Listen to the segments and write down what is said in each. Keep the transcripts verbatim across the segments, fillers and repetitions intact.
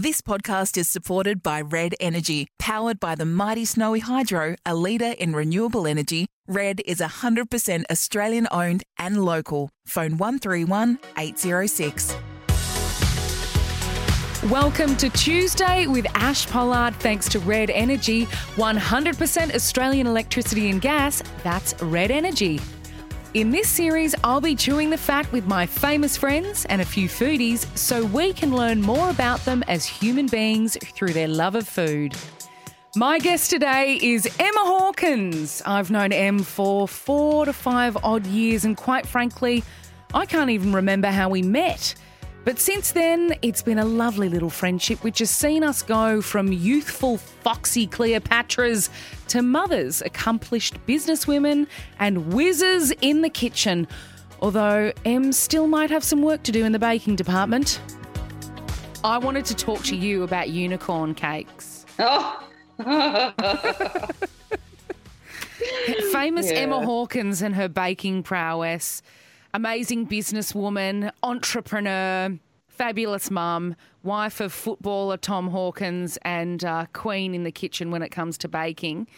This podcast is supported by Red Energy, powered by the mighty Snowy Hydro, a leader in renewable energy. Red is one hundred percent Australian-owned and local. Phone one three one, eight zero six. Welcome to Tuesday with Ash Pollard, thanks to Red Energy. one hundred percent Australian electricity and gas, that's Red Energy. In this series, I'll be chewing the fat with my famous friends and a few foodies so we can learn more about them as human beings through their love of food. My guest today is Emma Hawkins. I've known Em for four to five odd years and quite frankly, I can't even remember how we met. But since then, it's been a lovely little friendship which has seen us go from youthful foxy Cleopatras to mothers, accomplished businesswomen and whizzes in the kitchen. Although Em still might have some work to do in the baking department. I wanted to talk to you about unicorn cakes. Oh! Famous yeah. Emma Hawkins and her baking prowess. Amazing businesswoman, entrepreneur, fabulous mum, wife of footballer Tom Hawkins and uh, queen in the kitchen when it comes to baking.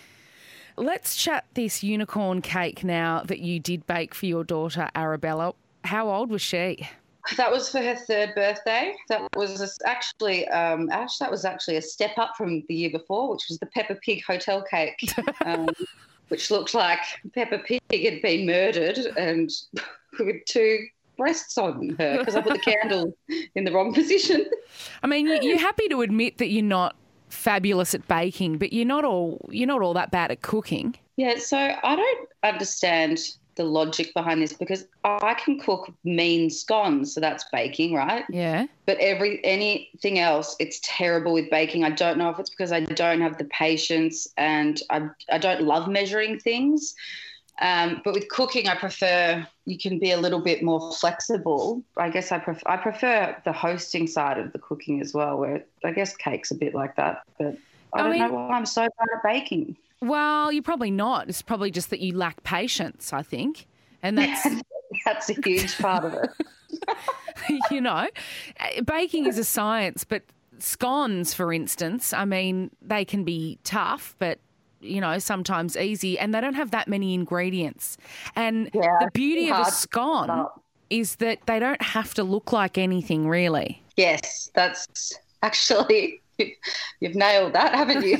Let's chat this unicorn cake now that you did bake for your daughter, Arabella. How old was she? That was for her third birthday. That was actually, um, Ash, that was actually a step up from the year before, which was the Peppa Pig hotel cake, um, which looked like Peppa Pig had been murdered and... with two breasts on her because I put the candle in the wrong position. I mean, you're happy to admit that you're not fabulous at baking, but you're not all you're not all that bad at cooking. Yeah, so I don't understand the logic behind this because I can cook mean scones, so that's baking, right? Yeah. But every anything else, it's terrible with baking. I don't know if it's because I don't have the patience and I I don't love measuring things. Um, but with cooking, I prefer you can be a little bit more flexible. I guess I, pref- I prefer the hosting side of the cooking as well, where I guess cake's a bit like that. But I, I don't mean, know why I'm so bad at baking. Well, you're probably not. It's probably just that you lack patience, I think. And that's that's a huge part of it. You know, baking is a science, but scones, for instance, I mean, they can be tough, but you know, sometimes easy, and they don't have that many ingredients. And yeah, the beauty of a scone is that they don't have to look like anything really. Yes, that's actually, you've nailed that, haven't you?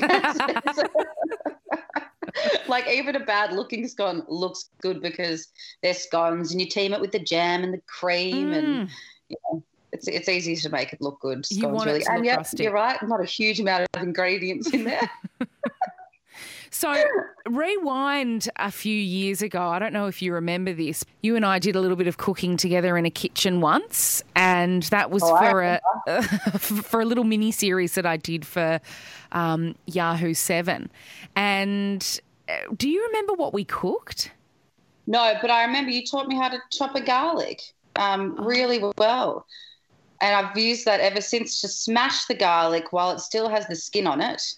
Like even a bad looking scone looks good because they're scones and you team it with the jam and the cream mm. and, you know. It's it's easy to make it look good. Scones, you want really. It to and look yep, rustic. You're right, not a huge amount of ingredients in there. So rewind a few years ago, I don't know if you remember this, you and I did a little bit of cooking together in a kitchen once and that was oh, for a uh, for a little mini-series that I did for um, Yahoo Seven. And uh, do you remember what we cooked? No, but I remember you taught me how to chop a garlic um, really well. And I've used that ever since to smash the garlic while it still has the skin on it.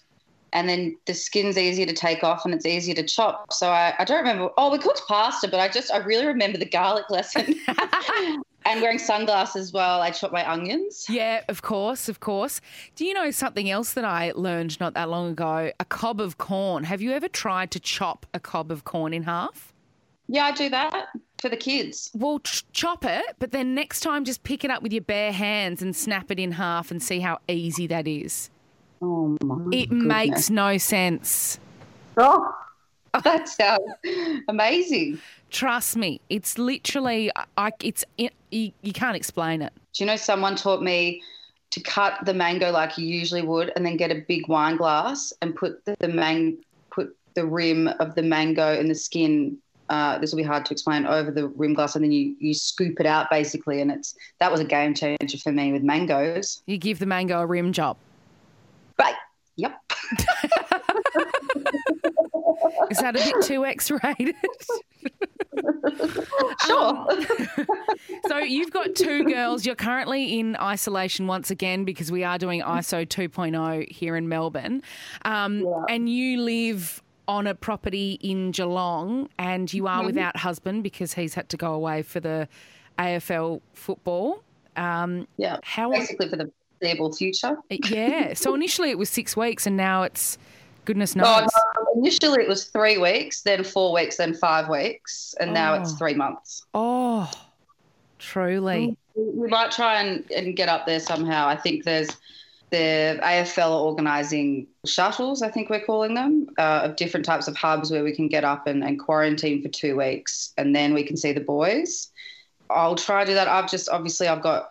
And then the skin's easier to take off and it's easier to chop. So I, I don't remember. Oh, we cooked pasta, but I just I really remember the garlic lesson. And wearing sunglasses while I chopped my onions. Yeah, of course, of course. Do you know something else that I learned not that long ago? A cob of corn. Have you ever tried to chop a cob of corn in half? Yeah, I do that for the kids. Well, ch- chop it, but then next time just pick it up with your bare hands and snap it in half and see how easy that is. Oh my it goodness. Makes no sense. Oh, that sounds amazing. Trust me, it's literally, I, it's it, you, you can't explain it. Do you know someone taught me to cut the mango like you usually would and then get a big wine glass and put the, the, man, put the rim of the mango and the skin, uh, this will be hard to explain, over the rim glass and then you, you scoop it out basically and it's that was a game changer for me with mangoes. You give the mango a rim job. Right. Yep. Is that a bit too X-rated? Sure. Um, so you've got two girls. You're currently in isolation once again because we are doing I S O two point oh here in Melbourne. Um, yeah. And you live on a property in Geelong and you are mm-hmm. without husband because he's had to go away for the A F L football. Um, yeah, how basically for the foreseeable future. Yeah. So initially it was six weeks and now it's goodness knows. Oh, no. Initially it was three weeks, then four weeks, then five weeks, and oh. now it's three months. Oh, truly. We might try and, and get up there somehow. I think there's the A F L are organising shuttles, I think we're calling them, uh, of different types of hubs where we can get up and, and quarantine for two weeks and then we can see the boys. I'll try to do that. I've just obviously I've got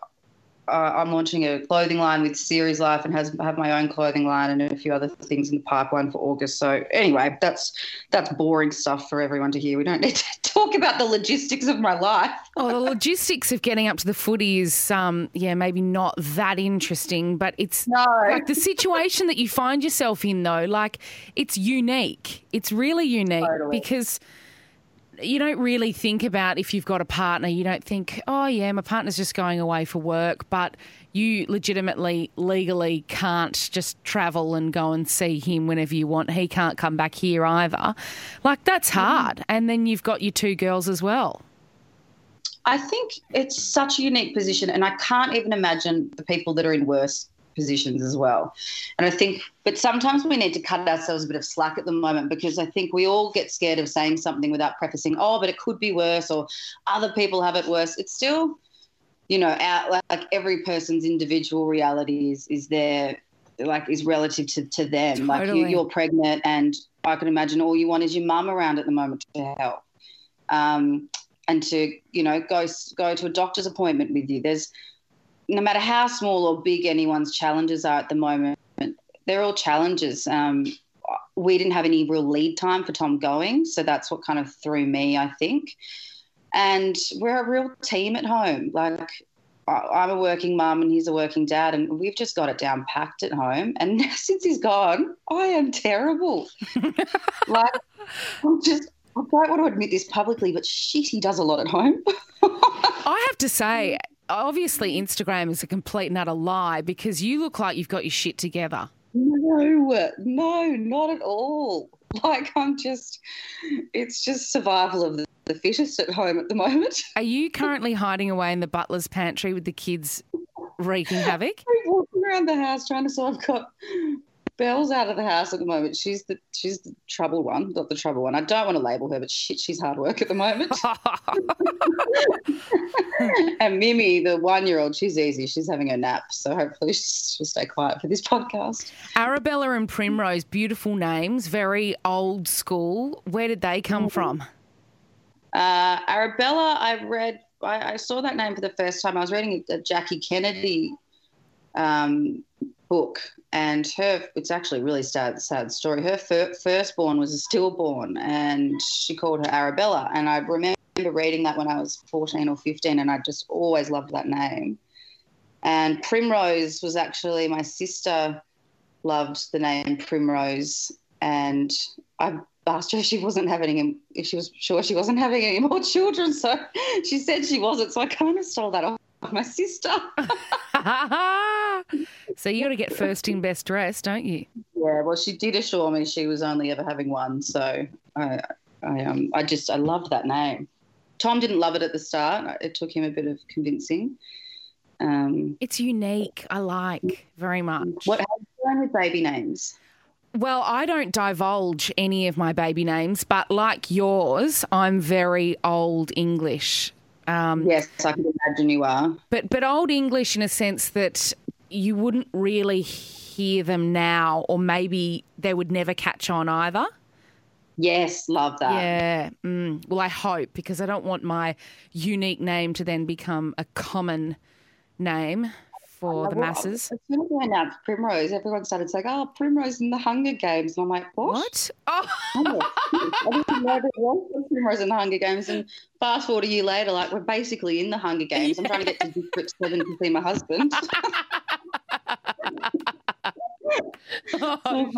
uh, I'm launching a clothing line with Series Life and has have my own clothing line and a few other things in the pipeline for August. So anyway, that's that's boring stuff for everyone to hear. We don't need to talk about the logistics of my life. Oh, the logistics of getting up to the footy is um yeah maybe not that interesting, but it's no. like the situation that you find yourself in though, like it's unique. It's really unique totally. Because you don't really think about if you've got a partner. You don't think, oh, yeah, my partner's just going away for work. But you legitimately, legally can't just travel and go and see him whenever you want. He can't come back here either. Like, that's hard. Mm. And then you've got your two girls as well. I think it's such a unique position, and I can't even imagine the people that are in worse positions as well. And I think, but sometimes we need to cut ourselves a bit of slack at the moment, because I think we all get scared of saying something without prefacing, oh, but it could be worse, or other people have it worse. It's still, you know, our, like every person's individual reality is, is their, like is relative to, to them. Totally. Like you, you're pregnant and I can imagine all you want is your mum around at the moment to help um, and to, you know, go go to a doctor's appointment with you. There's no matter how small or big anyone's challenges are at the moment, they're all challenges. Um, we didn't have any real lead time for Tom going, so that's what kind of threw me, I think. And we're a real team at home. Like I'm a working mum and he's a working dad, and we've just got it down packed at home. And since he's gone, I am terrible. Like I'm just I don't want to admit this publicly, but shit, he does a lot at home. I have to say, obviously, Instagram is a complete and utter lie because you look like you've got your shit together. No, no, not at all. Like I'm just, it's just survival of the, the fittest at home at the moment. Are you currently hiding away in the butler's pantry with the kids wreaking havoc? I'm walking around the house trying to, so I've got Belle's out of the house at the moment. She's the she's the trouble one, not the trouble one. I don't want to label her, but shit, she's hard work at the moment. And Mimi, the one-year-old, she's easy. She's having her nap, so hopefully she'll stay quiet for this podcast. Arabella and Primrose, beautiful names, very old school. Where did they come from? Uh, Arabella, I read, I, I saw that name for the first time. I was reading a Jackie Kennedy um, book, and her, it's actually a really sad, sad story. Her fir- firstborn was a stillborn, and she called her Arabella, and I remember reading that when I was fourteen or fifteen, and I just always loved that name. And Primrose was actually, my sister loved the name Primrose, and I asked her if she wasn't having if she was sure she wasn't having any more children, so she said she wasn't, so I kind of stole that off my sister. So you got to get first in best dress, don't you? Yeah, well, she did assure me she was only ever having one, so I I um I just I loved that name. Tom didn't love it at the start. It took him a bit of convincing. Um, it's unique. I like very much. What have you done with baby names? Well, I don't divulge any of my baby names, but like yours, I'm very Old English. Um, yes, I can imagine you are. But but Old English in a sense that you wouldn't really hear them now, or maybe they would never catch on either. Yes, love that. Yeah. Mm. Well, I hope, because I don't want my unique name to then become a common name for the masses. As soon as I announced Primrose, everyone started saying, oh, Primrose in the Hunger Games. And I'm like, what? What? Oh. I didn't know that it was Primrose in the Hunger Games. And fast forward a year later, like, we're basically in the Hunger Games. I'm trying to get to District seven to see my husband. Oh,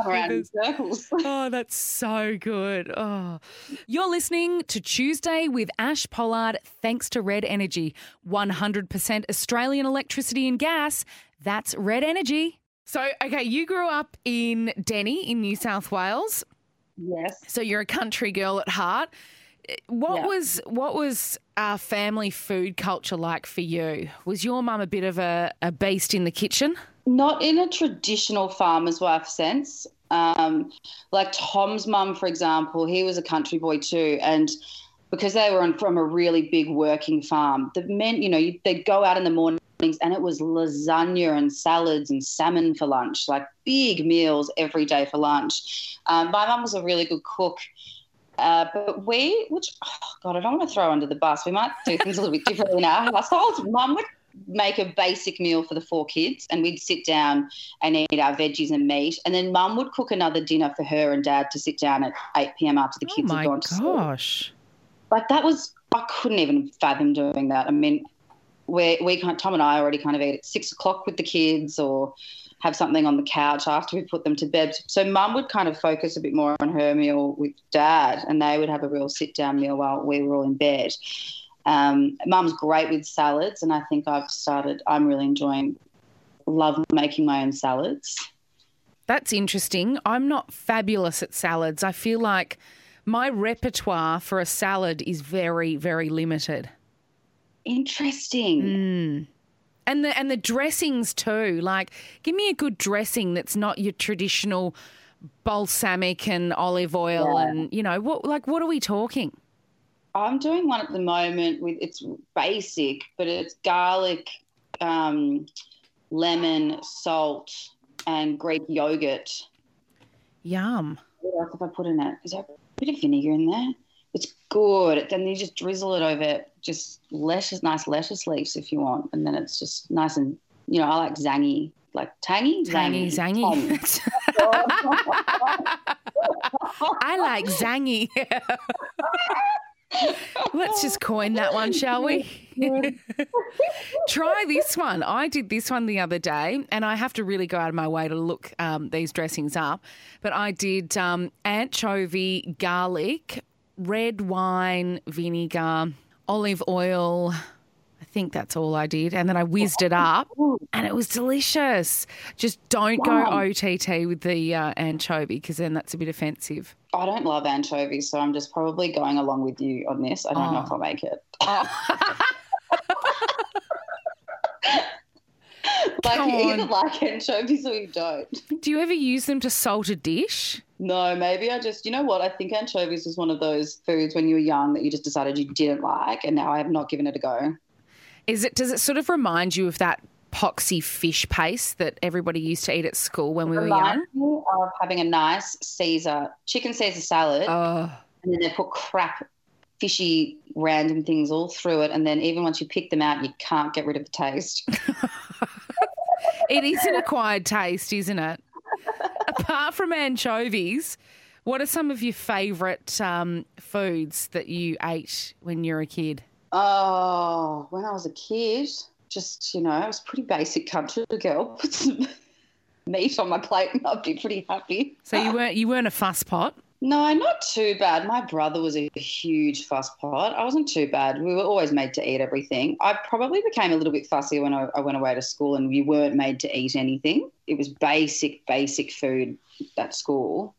oh, that's so good. Oh. You're listening to Tuesday with Ash Pollard, thanks to Red Energy. one hundred percent Australian electricity and gas. That's Red Energy. So, okay, you grew up in Denny in New South Wales. Yes. So you're a country girl at heart. What yeah. was what was our family food culture like for you? Was your mum a bit of a, a beast in the kitchen? Not in a traditional farmer's wife sense. Um, like Tom's mum, for example, he was a country boy too, and because they were on, from a really big working farm, the men, you know, they'd go out in the mornings and it was lasagna and salads and salmon for lunch, like big meals every day for lunch. Um, my mum was a really good cook. Uh, but we, which, oh God, I don't want to throw under the bus. We might do things a little bit differently in our households. Mum would make a basic meal for the four kids and we'd sit down and eat our veggies and meat. And then Mum would cook another dinner for her and Dad to sit down at eight p.m. after the kids oh had gone to school. Oh, my gosh. Like that was, I couldn't even fathom doing that. I mean, we, we kind of, Tom and I already kind of eat at six o'clock with the kids or have something on the couch after we put them to bed. So Mum would kind of focus a bit more on her meal with Dad and they would have a real sit-down meal while we were all in bed. Um, Mum's great with salads and I think I've started, I'm really enjoying, love making my own salads. That's interesting. I'm not fabulous at salads. I feel like my repertoire for a salad is very, very limited. Interesting. Mm. And the and the dressings too. Like, give me a good dressing that's not your traditional balsamic and olive oil yeah. and you know what. Like, what are we talking? I'm doing one at the moment with it's basic, but it's garlic, um, lemon, salt, and Greek yogurt. Yum. What else have I put in it? Is there a bit of vinegar in there? It's good. Then you just drizzle it over just lettuce, nice lettuce leaves if you want, and then it's just nice and, you know, I like zangy, like tangy. Tangy, zangy. zangy. I like zangy. Let's just coin that one, shall we? Try this one. I did this one the other day, and I have to really go out of my way to look um, these dressings up. But I did um, anchovy, garlic, red wine, vinegar, olive oil. I think that's all I did. And then I whizzed it up, and it was delicious. Just don't go O T T with the uh, anchovy because then that's a bit offensive. I don't love anchovies, so I'm just probably going along with you on this. I don't oh. know if I'll make it. Oh. Like Come you either on. Like anchovies or you don't. Do you ever use them to salt a dish? No, maybe I just, you know what, I think anchovies was one of those foods when you were young that you just decided you didn't like and now I have not given it a go. Is it? Does it sort of remind you of that poxy fish paste that everybody used to eat at school when we were young? It reminds me of having a nice Caesar, chicken Caesar salad oh. and then they put crap fishy random things all through it and then even once you pick them out you can't get rid of the taste. It is an acquired taste, isn't it? Apart from anchovies, what are some of your favourite um, foods that you ate when you were a kid? Oh, when I was a kid, just, you know, I was a pretty basic country girl. Put some meat on my plate and I'd be pretty happy. So you weren't you weren't a fuss pot? No, not too bad. My brother was a huge fuss pot. I wasn't too bad. We were always made to eat everything. I probably became a little bit fussy when I, I went away to school and we weren't made to eat anything. It was basic, basic food at school.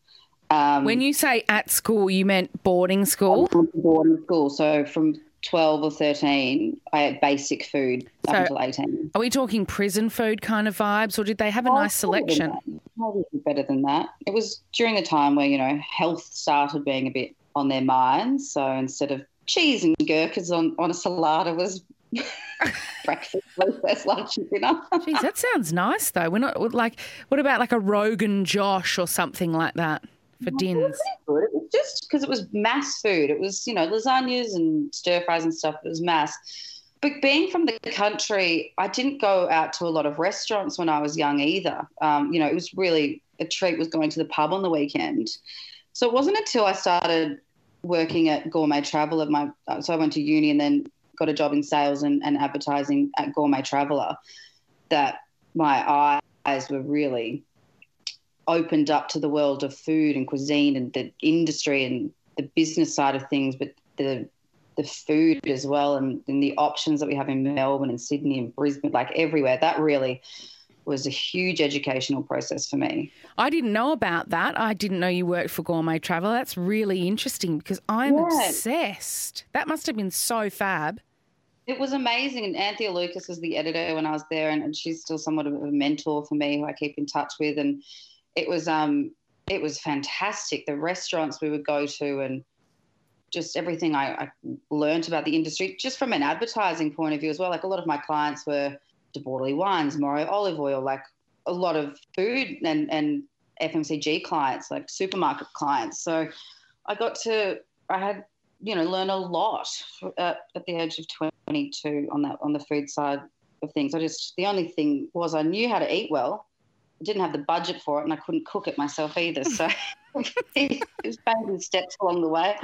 Um, when you say at school, you meant boarding school? Boarding school. So from twelve or thirteen, I had basic food so up until eighteen. Are we talking prison food kind of vibes or did they have a oh, nice selection? Probably better than that. It was during the time where, you know, health started being a bit on their minds. So instead of cheese and gherkins on, on a salad, it was breakfast, breakfast, lunch and dinner. Jeez, that sounds nice though. We're not like, what about like a Rogan Josh or something like that? For dins. It was good. It was just because it was mass food. It was, you know, lasagnas and stir fries and stuff. It was mass. But being from the country, I didn't go out to a lot of restaurants when I was young either. Um, you know, it was really a treat was going to the pub on the weekend. So it wasn't until I started working at Gourmet Traveller. My, so I went to uni and then got a job in sales and, and advertising at Gourmet Traveller that my eyes were really opened up to the world of food and cuisine and the industry and the business side of things, but the the food as well and, and the options that we have in Melbourne and Sydney and Brisbane, like everywhere. That really was a huge educational process for me. I didn't know about that. I didn't know you worked for Gourmet Traveller. That's really interesting because I'm yeah. obsessed. That must have been so fab. It was amazing. And Anthea Lucas was the editor when I was there, and, and she's still somewhat of a mentor for me, who I keep in touch with. And it was um, it was fantastic. The restaurants we would go to, and just everything I, I learned about the industry, just from an advertising point of view as well. Like, a lot of my clients were De Bortoli Wines, Mario Olive Oil, like a lot of food and, and F M C G clients, like supermarket clients. So I got to, I had, you know, learn a lot at, at the age of twenty-two on that, on the food side of things. I just, the only thing was I knew how to eat well. I didn't have the budget for it, and I couldn't cook it myself either. So it was baby steps along the way.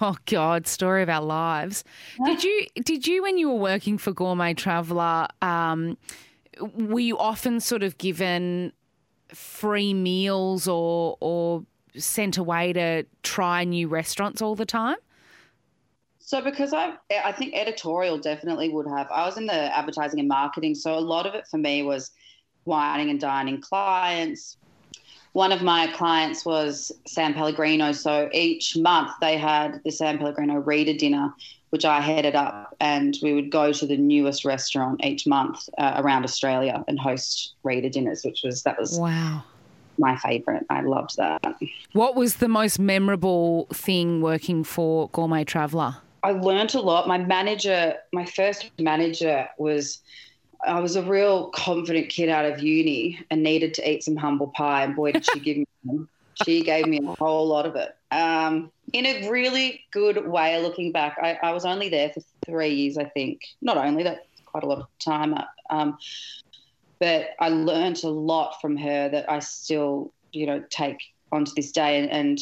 Oh God, story of our lives. Yeah. Did you, did you, when you were working for Gourmet Traveller, um, were you often sort of given free meals or, or sent away to try new restaurants all the time? So because I I think editorial definitely would have. I was in the advertising and marketing, so a lot of it for me was wining and dining clients. One of my clients was San Pellegrino, so each month they had the San Pellegrino reader dinner, which I headed up, and we would go to the newest restaurant each month uh, around Australia and host reader dinners, which was, that was wow, my favourite. I loved that. What was the most memorable thing working for Gourmet Traveller? I learnt a lot. My manager, my first manager was, I was a real confident kid out of uni and needed to eat some humble pie, and boy, did she give me some. She gave me a whole lot of it. Um, in a really good way, looking back, I, I was only there for three years, I think. Not only, that's quite a lot of time. Um, but I learnt a lot from her that I still, you know, take on to this day, and, and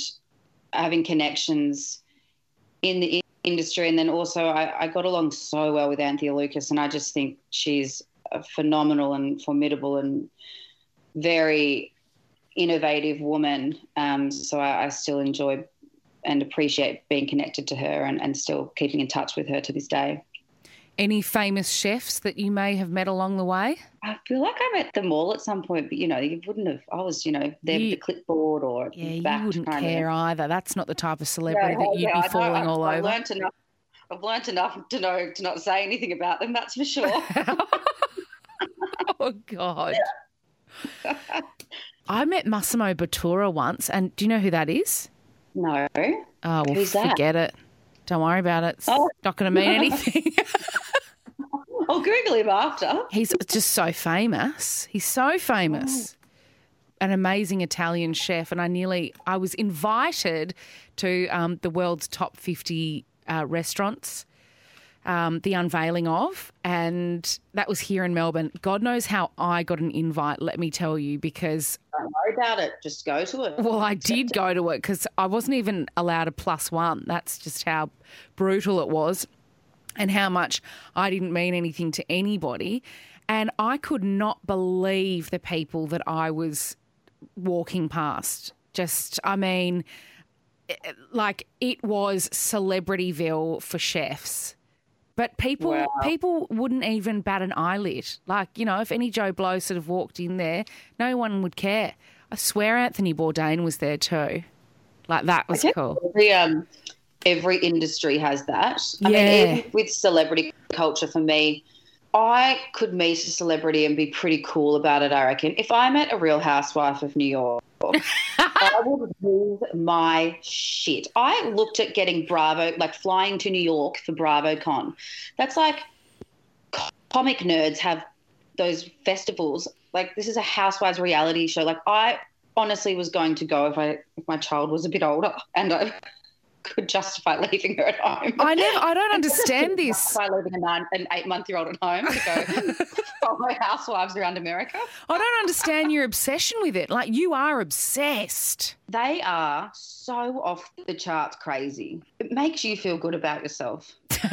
having connections in the industry. And then also I, I got along so well with Anthea Lucas, and I just think she's a phenomenal and formidable and very innovative woman. Um, so I, I still enjoy and appreciate being connected to her, and, and still keeping in touch with her to this day. Any famous chefs that you may have met along the way? I feel like I met them all at some point, but, you know, you wouldn't have. I was, you know, there with the clipboard or yeah, back. You wouldn't kind care of either. That's not the type of celebrity yeah, that you'd yeah, be falling all I've over. Learnt enough, I've learnt enough to know to not say anything about them, that's for sure. Oh, God. Yeah. I met Massimo Bottura once, and do you know who that is? No. Oh, well, who's that? Forget it. Don't worry about it. It's oh. not going to mean anything. I'll Google him after. He's just so famous. He's so famous. Oh. An amazing Italian chef, and I nearly I was invited to um, the world's top fifty uh, restaurants, um, the unveiling of, and that was here in Melbourne. God knows how I got an invite, let me tell you, because... Don't worry about it. Just go to it. Well, I did go to it because I wasn't even allowed a plus one. That's just how brutal it was, and how much I didn't mean anything to anybody. And I could not believe the people that I was walking past. Just, I mean, like, it was Celebrityville for chefs. But people wow. people wouldn't even bat an eyelid. Like, you know, if any Joe Blow sort of walked in there, no one would care. I swear Anthony Bourdain was there too. Like, that was cool. The, um... Every industry has that. I yeah. mean, even with celebrity culture, for me, I could meet a celebrity and be pretty cool about it, I reckon. If I met a Real Housewife of New York, I would lose my shit. I looked at getting Bravo, like flying to New York for BravoCon. That's like comic nerds have those festivals. Like, this is a Housewives reality show. Like, I honestly was going to go if I if my child was a bit older and I could justify leaving her at home. I never, I don't understand this. By leaving a nine, an eight-month-year-old at home to go follow housewives around America. I don't understand your obsession with it. Like, you are obsessed. They are so off the charts crazy. It makes you feel good about yourself. So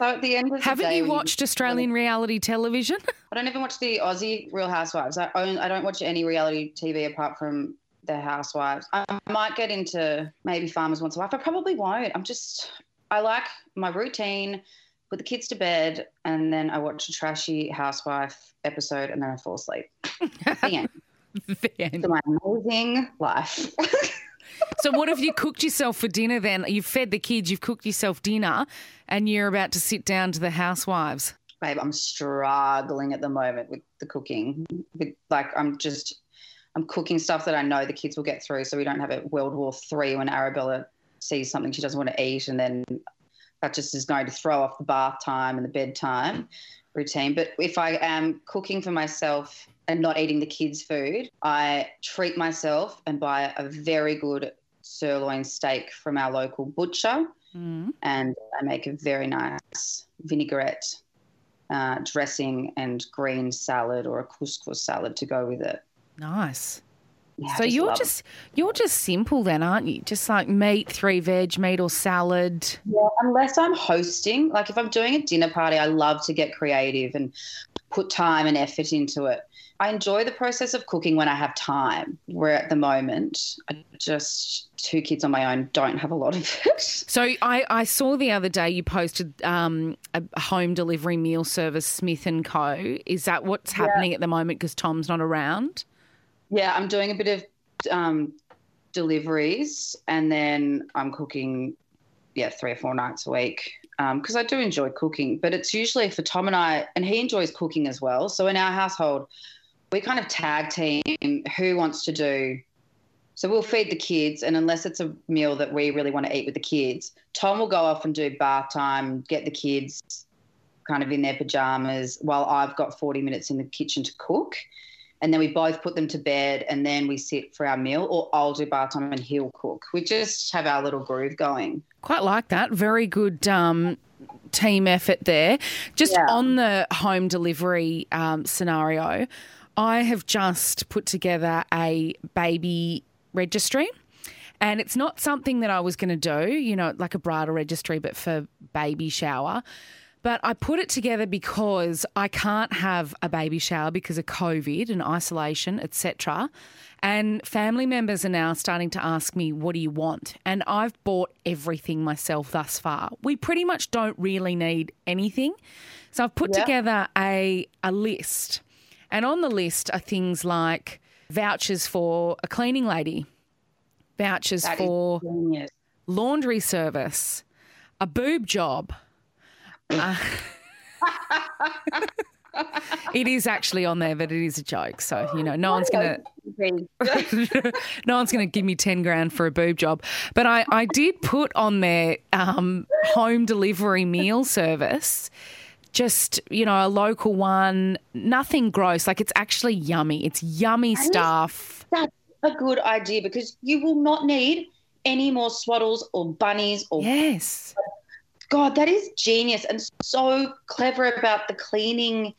at the end of the Haven't day, you watched you, Australian reality television? I don't even watch the Aussie Real Housewives. I, own, I don't watch any reality T V apart from The Housewives. I might get into maybe Farmers Wants a Wife. I probably won't. I'm just, I like my routine, put the kids to bed, and then I watch a trashy housewife episode, and then I fall asleep. The end. The end. So my amazing life. So what have you cooked yourself for dinner then? You've fed the kids, you've cooked yourself dinner, and you're about to sit down to the housewives. Babe, I'm struggling at the moment with the cooking. With, like I'm just I'm cooking stuff that I know the kids will get through, so we don't have a World War Three when Arabella sees something she doesn't want to eat, and then that just is going to throw off the bath time and the bedtime routine. But if I am cooking for myself and not eating the kids' food, I treat myself and buy a very good sirloin steak from our local butcher, mm. and I make a very nice vinaigrette uh, dressing and green salad or a couscous salad to go with it. Nice. Yeah, so just you're just it. you're just simple then, aren't you? Just like meat, three veg, meat or salad. Yeah, unless I'm hosting. Like if I'm doing a dinner party, I love to get creative and put time and effort into it. I enjoy the process of cooking when I have time, where at the moment I just two kids on my own don't have a lot of it. So I, I saw the other day you posted um, a home delivery meal service, Smith and Co. Is that what's happening yeah. at the moment because Tom's not around? Yeah, I'm doing a bit of um, deliveries and then I'm cooking, yeah, three or four nights a week. Because um, I do enjoy cooking, but it's usually for Tom and I, and he enjoys cooking as well. So in our household, we kind of tag team who wants to do. So we'll feed the kids, and unless it's a meal that we really want to eat with the kids, Tom will go off and do bath time, get the kids kind of in their pajamas while I've got forty minutes in the kitchen to cook. And then we both put them to bed and then we sit for our meal, or I'll do bar time and he'll cook. We just have our little groove going. Quite like that. Very good um, team effort there. Just yeah. on the home delivery um, scenario, I have just put together a baby registry. And it's not something that I was going to do, you know, like a bridal registry but for baby shower. But I put it together because I can't have a baby shower because of COVID and isolation, et cetera. And family members are now starting to ask me, what do you want? And I've bought everything myself thus far. We pretty much don't really need anything. So I've put yeah. together a, a list. And on the list are things like vouchers for a cleaning lady, vouchers that for laundry service, a boob job. Uh, it is actually on there, but it is a joke. So, you know, no one's gonna no one's gonna give me ten grand for a boob job. But I, I did put on there um, home delivery meal service. Just, you know, a local one, nothing gross. Like it's actually yummy. It's yummy that stuff. Is, that's a good idea because you will not need any more swaddles or bunnies or yes. God, that is genius, and so clever about the cleaning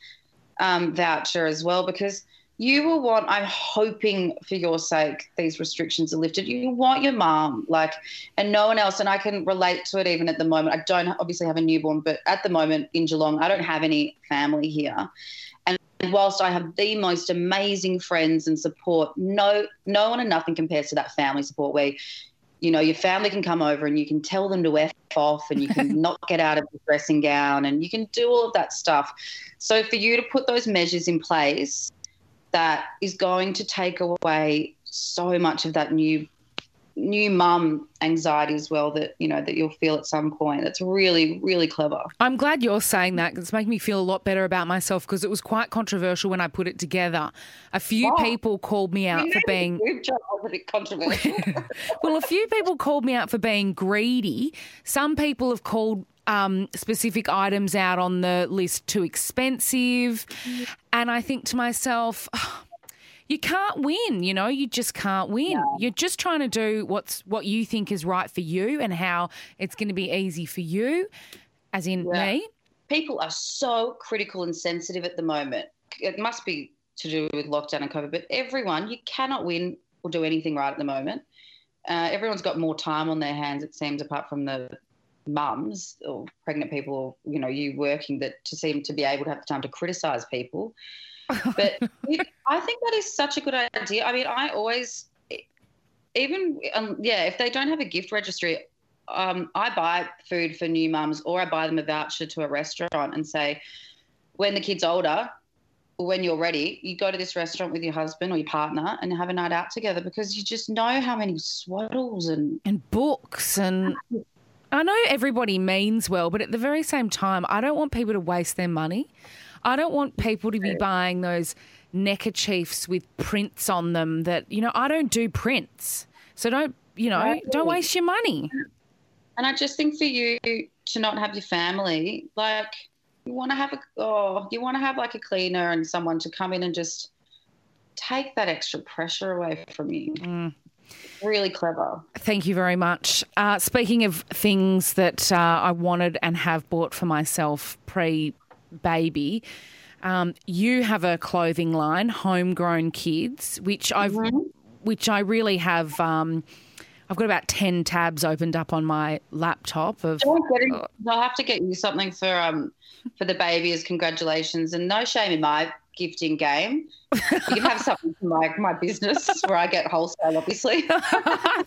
um, voucher as well, because you will want, I'm hoping for your sake these restrictions are lifted, you want your mum, like, and no one else, and I can relate to it even at the moment. I don't obviously have a newborn, but at the moment in Geelong, I don't have any family here, and whilst I have the most amazing friends and support, no, no one and nothing compares to that family support where you know, your family can come over and you can tell them to F off and you can not get out of the dressing gown and you can do all of that stuff. So for you to put those measures in place, that is going to take away so much of that new new mum anxiety as well that, you know, that you'll feel at some point. That's really, really clever. I'm glad you're saying that because it's making me feel a lot better about myself because it was quite controversial when I put it together. A few oh, people called me out for being... controversial. Well, a few people called me out for being greedy. Some people have called um, specific items out on the list too expensive. And I think to myself... Oh, you can't win, you know, you just can't win. Yeah. You're just trying to do what's what you think is right for you and how it's going to be easy for you, as in yeah. me. People are so critical and sensitive at the moment. It must be to do with lockdown and COVID, but everyone, you cannot win or do anything right at the moment. Uh, everyone's got more time on their hands, it seems, apart from the mums or pregnant people or, you know, you working that to seem to be able to have the time to criticise people. But I think that is such a good idea. I mean, I always, even, um, yeah, if they don't have a gift registry, um, I buy food for new mums or I buy them a voucher to a restaurant and say, when the kid's older, when you're ready, you go to this restaurant with your husband or your partner and have a night out together, because you just know how many swaddles and... And books and... I know everybody means well, but at the very same time, I don't want people to waste their money. I don't want people to be buying those neckerchiefs with prints on them that, you know, I don't do prints. So don't, you know, right. don't waste your money. And I just think for you to not have your family, like... You want to have a oh, you want to have like a cleaner and someone to come in and just take that extra pressure away from you. Mm. Really clever. Thank you very much. Uh, speaking of things that uh, I wanted and have bought for myself pre-baby, um, you have a clothing line, Homegrown Kids, which I've mm-hmm. which I really have. Um, I've got about ten tabs opened up on my laptop. Of I'll oh. have to get you something for um for the baby as congratulations, and no shame in my gifting game. You can have something for my, my business where I get wholesale, obviously.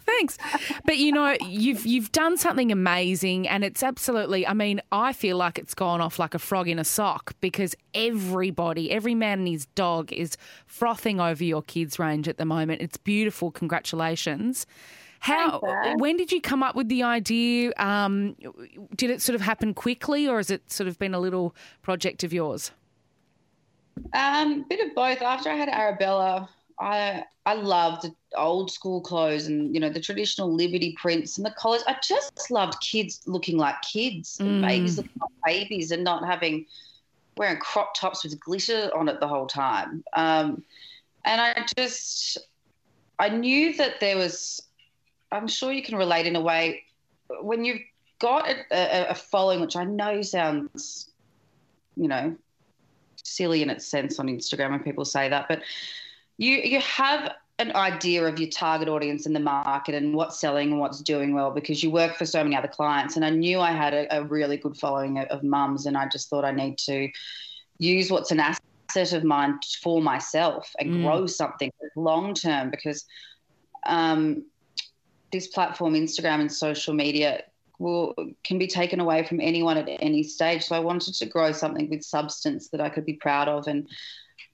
Thanks. But, you know, you've you've done something amazing, and it's absolutely, I mean, I feel like it's gone off like a frog in a sock, because everybody, every man and his dog is frothing over your kids' range at the moment. It's beautiful. Congratulations. How? When did you come up with the idea? Um, did it sort of happen quickly, or has it sort of been a little project of yours? Um, bit of both. After I had Arabella, I I loved old school clothes and, you know, the traditional Liberty prints and the collars. I just loved kids looking like kids and mm. babies looking like babies and not having wearing crop tops with glitter on it the whole time. Um, and I just I knew that there was. I'm sure you can relate in a way when you've got a, a, a following, which I know sounds, you know, silly in its sense on Instagram when people say that, but you you have an idea of your target audience in the market and what's selling and what's doing well, because you work for so many other clients. And I knew I had a, a really good following of, of mums, and I just thought I need to use what's an asset of mine for myself and mm. grow something long term, because um this platform, Instagram and social media, will, can be taken away from anyone at any stage. So I wanted to grow something with substance that I could be proud of, and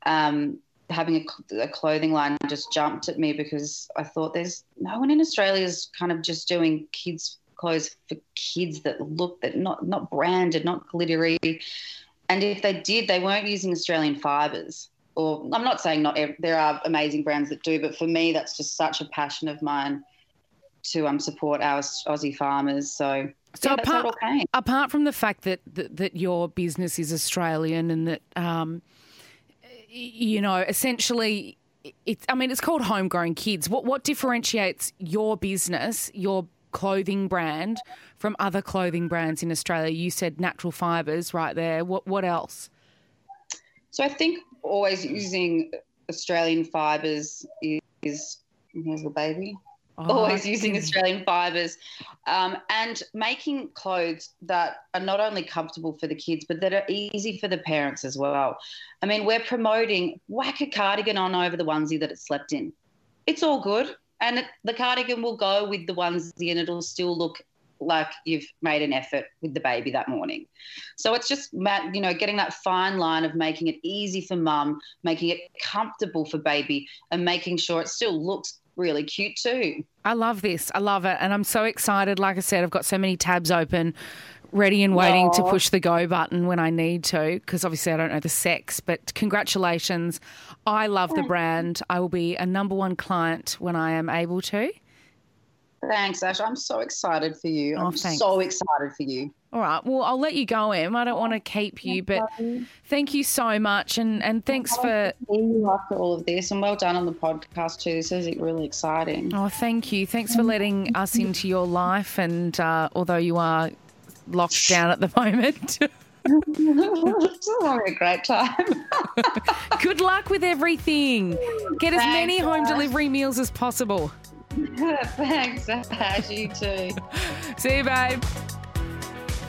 um, having a, a clothing line just jumped at me, because I thought there's no one in Australia is kind of just doing kids' clothes for kids that look, that not not branded, not glittery. And if they did, they weren't using Australian fibres. Or I'm not saying not every, there are amazing brands that do, but for me that's just such a passion of mine, to um, support our Aussie farmers. So, so yeah, that's apart, what all came. Apart from the fact that, that that your business is Australian and that, um, you know, essentially it's, I mean, it's called Homegrown Kids. What what differentiates your business, your clothing brand, from other clothing brands in Australia? You said natural fibres right there. What What else? So I think always using Australian fibres is, is – here's the baby – Oh, always using Australian fibres, um, and making clothes that are not only comfortable for the kids but that are easy for the parents as well. I mean, we're promoting whack a cardigan on over the onesie that it slept in. It's all good, and it, the cardigan will go with the onesie and it'll still look like you've made an effort with the baby that morning. So it's just, you know, getting that fine line of making it easy for mum, making it comfortable for baby, and making sure it still looks really cute too. I love this. I love it. And I'm so excited. Like I said, I've got so many tabs open, ready and waiting Aww. to push the go button when I need to, because obviously I don't know the sex, but congratulations. I love the brand. I will be a number one client when I am able to. Thanks, Ash. I'm so excited for you. Oh, I'm thanks. so excited for you. All right. Well, I'll let you go, Em. I don't want to keep you, but thank you so much, and, and thanks for after all of this, and well done on the podcast too. This is really exciting. Oh, thank you. Thanks for letting us into your life, and uh, although you are locked down at the moment. It's having a great time. Good luck with everything. Get as thanks, many home Ash. delivery meals as possible. Thanks, Ash. You too. See you, babe.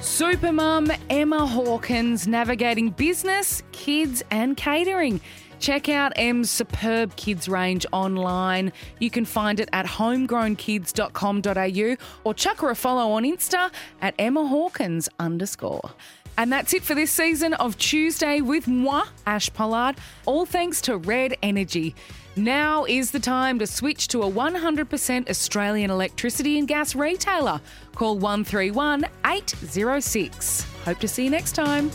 Supermum Emma Hawkins, navigating business, kids and catering. Check out Em's superb kids range online. You can find it at homegrown kids dot com dot a u, or chuck her a follow on Insta at Emma Hawkins underscore. And that's it for this season of Tuesday with moi, Ash Pollard, all thanks to Red Energy. Now is the time to switch to a one hundred percent Australian electricity and gas retailer. Call one three one, eight zero six. Hope to see you next time.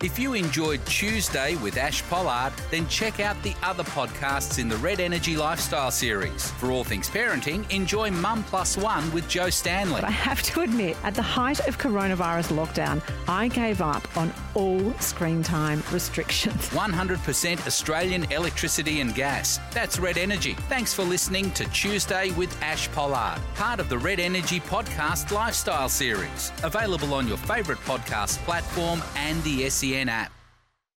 If you enjoyed Tuesday with Ash Pollard, then check out the other podcasts in the Red Energy Lifestyle series. For all things parenting, enjoy Mum Plus One with Joe Stanley. But I have to admit, at the height of coronavirus lockdown, I gave up on all screen time restrictions. one hundred percent Australian electricity and gas. That's Red Energy. Thanks for listening to Tuesday with Ash Pollard, part of the Red Energy Podcast Lifestyle series. Available on your favourite podcast platform and the S E N app.